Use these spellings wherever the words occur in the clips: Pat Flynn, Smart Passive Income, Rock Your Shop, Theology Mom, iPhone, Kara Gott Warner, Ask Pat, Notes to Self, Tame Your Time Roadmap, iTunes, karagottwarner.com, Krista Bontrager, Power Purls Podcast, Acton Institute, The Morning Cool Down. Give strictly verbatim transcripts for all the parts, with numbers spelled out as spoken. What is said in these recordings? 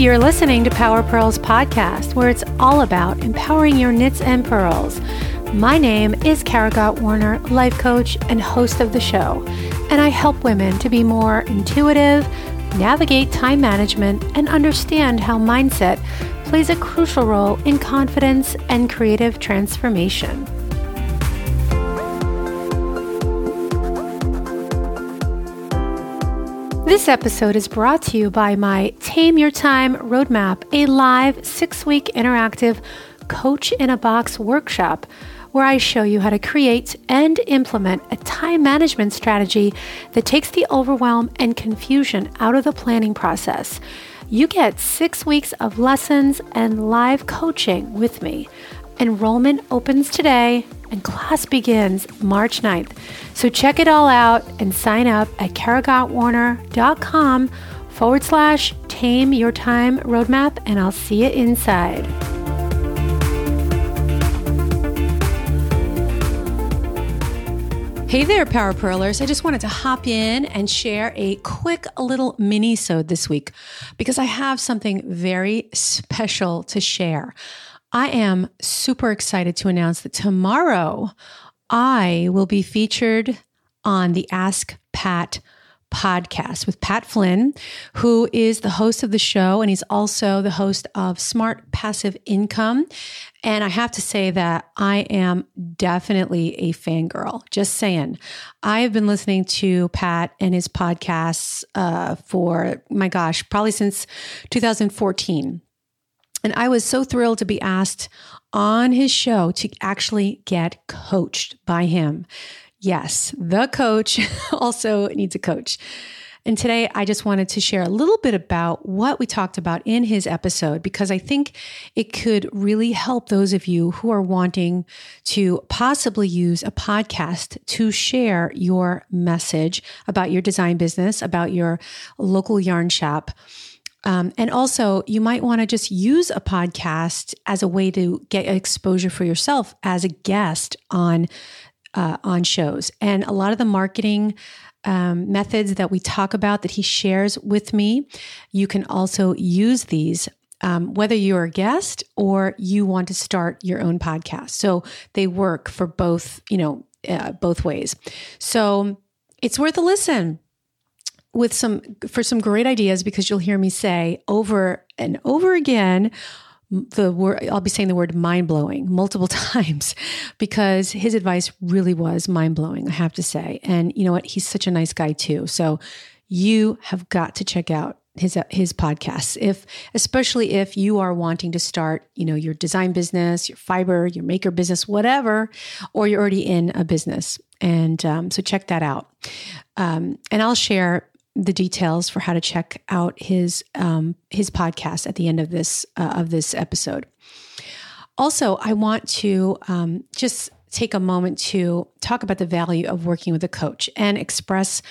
You're listening to Power Purls Podcast, where it's all about empowering your knits and pearls. My name is Kara Gott Warner, life coach and host of the show, and I help women to be more intuitive, navigate time management, and understand how mindset plays a crucial role in confidence and creative transformation. This episode is brought to you by my Tame Your Time Roadmap, a live six-week interactive coach in a box workshop where I show you how to create and implement a time management strategy that takes the overwhelm and confusion out of the planning process. You get six weeks of lessons and live coaching with me. Enrollment opens today and class begins March ninth. So check it all out and sign up at karagottwarner.com forward slash tame your time roadmap, and I'll see you inside. Hey there, Power Purlers. I just wanted to hop in and share a quick little mini-sode this week because I have something very special to share. I am super excited to announce that tomorrow I will be featured on the Ask Pat podcast with Pat Flynn, who is the host of the show, and he's also the host of Smart Passive Income. And I have to say that I am definitely a fangirl. Just saying. I have been listening to Pat and his podcasts uh, for, my gosh, probably since two thousand fourteen. And I was so thrilled to be asked on his show to actually get coached by him. Yes, the coach also needs a coach. And today I just wanted to share a little bit about what we talked about in his episode, because I think it could really help those of you who are wanting to possibly use a podcast to share your message about your design business, about your local yarn shop. Um, and also, you might want to just use a podcast as a way to get exposure for yourself as a guest on uh, on shows. And a lot of the marketing um, methods that we talk about that he shares with me, you can also use these, um, whether you're a guest or you want to start your own podcast. So they work for both, you know, uh, both ways. So it's worth a listen. With some for some great ideas, because you'll hear me say over and over again the word, I'll be saying the word mind-blowing multiple times, because his advice really was mind-blowing, I have to say. And you know what? He's such a nice guy too. So you have got to check out his his podcasts, if especially if you are wanting to start, you know, your design business, your fiber, your maker business, whatever, or you're already in a business. And um, so check that out. Um, and I'll share the details for how to check out his um, his podcast at the end of this uh, of this episode. Also, I want to um, just take a moment to talk about the value of working with a coach and express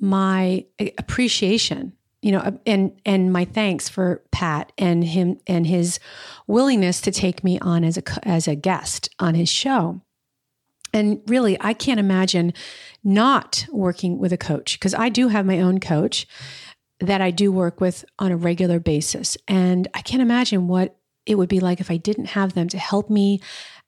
my appreciation, you know, and and my thanks for Pat and him and his willingness to take me on as a as a guest on his show. And really, I can't imagine not working with a coach, because I do have my own coach that I do work with on a regular basis. And I can't imagine what it would be like if I didn't have them to help me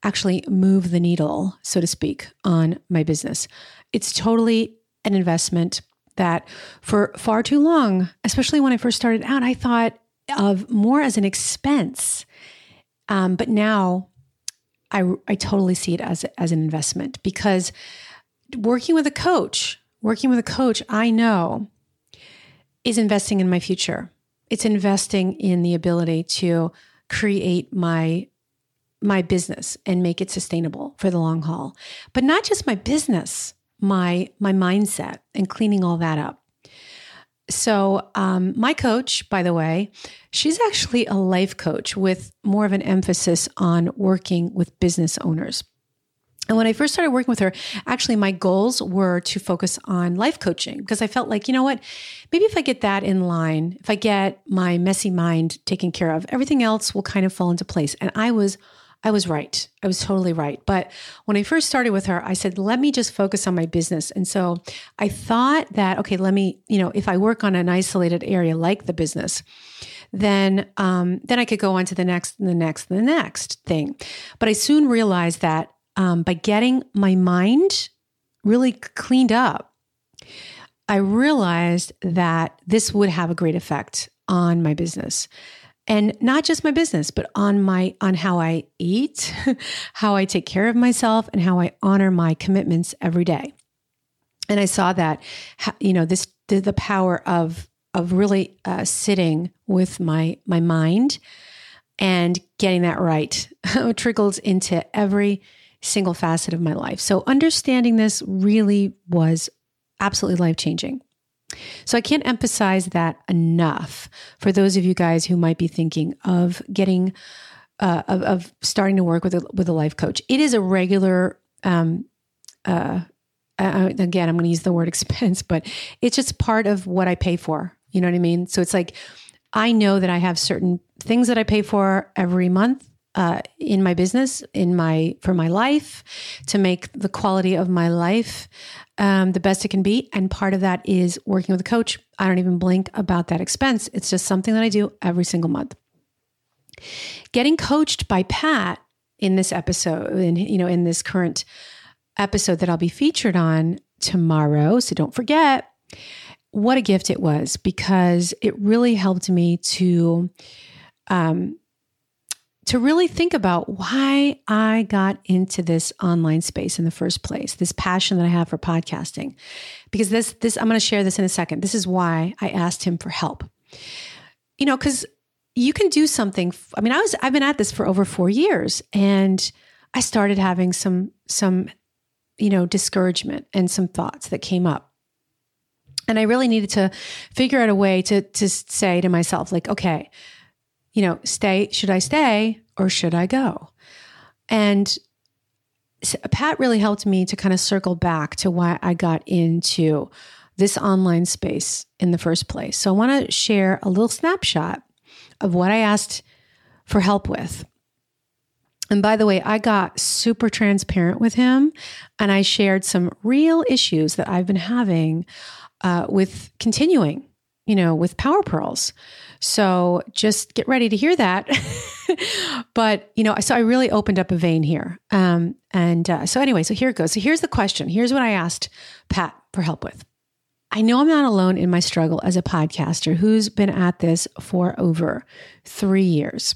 actually move the needle, so to speak, on my business. It's totally an investment that for far too long, especially when I first started out, I thought of more as an expense. Um, but now I, I totally see it as, as an investment, because working with a coach, working with a coach, I know is investing in my future. It's investing in the ability to create my, my business and make it sustainable for the long haul, but not just my business, my, my mindset and cleaning all that up. So um, my coach, by the way, she's actually a life coach with more of an emphasis on working with business owners. And when I first started working with her, actually my goals were to focus on life coaching, because I felt like, you know what, maybe if I get that in line, if I get my messy mind taken care of, everything else will kind of fall into place. And I was I was right. I was totally right. But when I first started with her, I said, let me just focus on my business. And so I thought that, okay, let me, you know, if I work on an isolated area like the business, then um, then I could go on to the next and the next and the next thing. But I soon realized that um, by getting my mind really cleaned up, I realized that this would have a great effect on my business. And not just my business, but on my on how I eat, how I take care of myself, and how I honor my commitments every day. And I saw that, you know, this the, the power of of really uh, sitting with my my mind and getting that right trickles into every single facet of my life. So understanding this really was absolutely life-changing. So I can't emphasize that enough for those of you guys who might be thinking of getting, uh, of, of starting to work with a, with a life coach. It is a regular, um, uh, uh, again, I'm going to use the word expense, but it's just part of what I pay for. You know what I mean? So it's like, I know that I have certain things that I pay for every month, uh, in my business, in my, for my life, to make the quality of my life, um, the best it can be. And part of that is working with a coach. I don't even blink about that expense. It's just something that I do every single month. Getting coached by Pat in this episode, in, you know, in this current episode that I'll be featured on tomorrow. So don't forget, what a gift it was, because it really helped me to, um, to really think about why I got into this online space in the first place, this passion that I have for podcasting. Because this, this I'm going to share this in a second. This is why I asked him for help. You know, because you can do something. I mean, I was, I've been at this for over four years, and I started having some, some, you know, discouragement and some thoughts that came up. And I really needed to figure out a way to, to say to myself, like, okay, you know, stay, should I stay or should I go? And Pat really helped me to kind of circle back to why I got into this online space in the first place. So I want to share a little snapshot of what I asked for help with. And by the way, I got super transparent with him, and I shared some real issues that I've been having uh, with continuing, you know, with Power Purls. So just get ready to hear that. But, you know, so I really opened up a vein here. Um, and uh, so anyway, so here it goes. So here's the question. Here's what I asked Pat for help with. I know I'm not alone in my struggle as a podcaster who's been at this for over three years.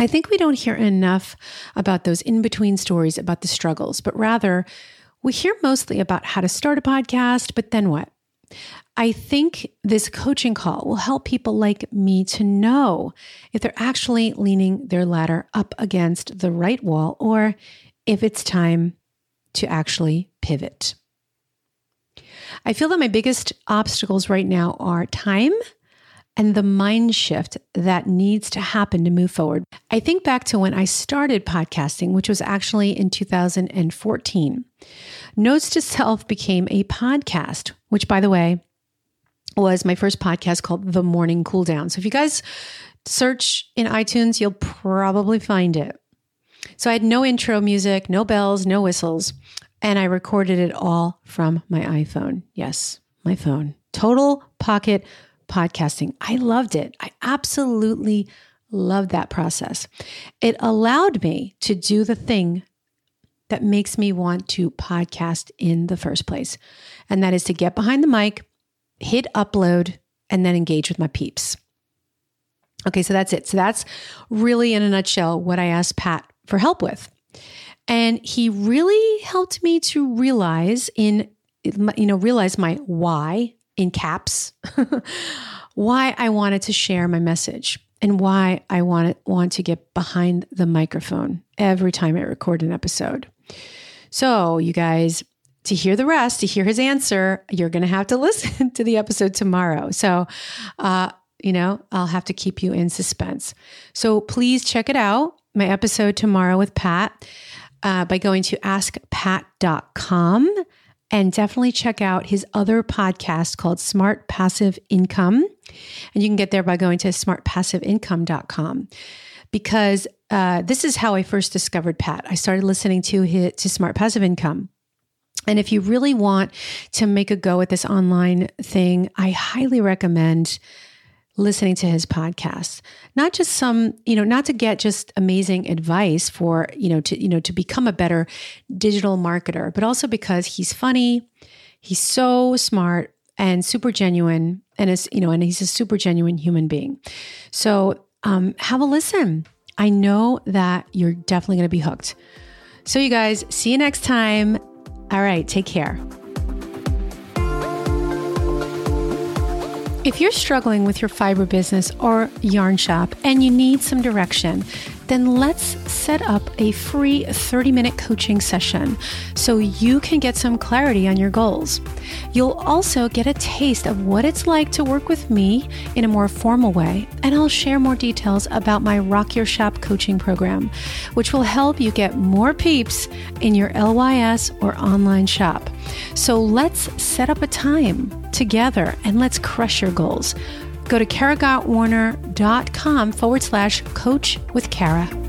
I think we don't hear enough about those in-between stories about the struggles, but rather we hear mostly about how to start a podcast, but then what? I think this coaching call will help people like me to know if they're actually leaning their ladder up against the right wall, or if it's time to actually pivot. I feel that my biggest obstacles right now are time and the mind shift that needs to happen to move forward. I think back to when I started podcasting, which was actually in two thousand fourteen. Notes to Self became a podcast, which, by the way, was my first podcast called The Morning Cool Down. So if you guys search in iTunes, you'll probably find it. So I had no intro music, no bells, no whistles, and I recorded it all from my iPhone. Yes, my phone. Total pocket podcasting. I loved it. I absolutely loved that process. It allowed me to do the thing that makes me want to podcast in the first place. And that is to get behind the mic, hit upload, and then engage with my peeps. Okay, so that's it. So that's really, in a nutshell, what I asked Pat for help with. And he really helped me to realize in, you know, realize my why, in caps, why I wanted to share my message and why I wanted, want to get behind the microphone every time I record an episode. So you guys, to hear the rest, to hear his answer, you're going to have to listen to the episode tomorrow. So, uh, you know, I'll have to keep you in suspense. So please check it out, my episode tomorrow with Pat, uh, by going to ask pat dot com. And definitely check out his other podcast called Smart Passive Income. And you can get there by going to smart passive income dot com. Because uh, this is how I first discovered Pat. I started listening to his, to Smart Passive Income. And if you really want to make a go at this online thing, I highly recommend listening to his podcast, not just some, you know, not to get just amazing advice for, you know, to, you know, to become a better digital marketer, but also because he's funny, he's so smart and super genuine, and is, you know, and he's a super genuine human being. So, um, have a listen. I know that you're definitely going to be hooked. So you guys, see you next time. All right. Take care. If you're struggling with your fiber business or yarn shop and you need some direction, then let's set up a free thirty minute coaching session so you can get some clarity on your goals. You'll also get a taste of what it's like to work with me in a more formal way, and I'll share more details about my Rock Your Shop coaching program, which will help you get more peeps in your L Y S or online shop. So let's set up a time together and let's crush your goals. Go to kara gott warner dot com forward slash coach with Kara.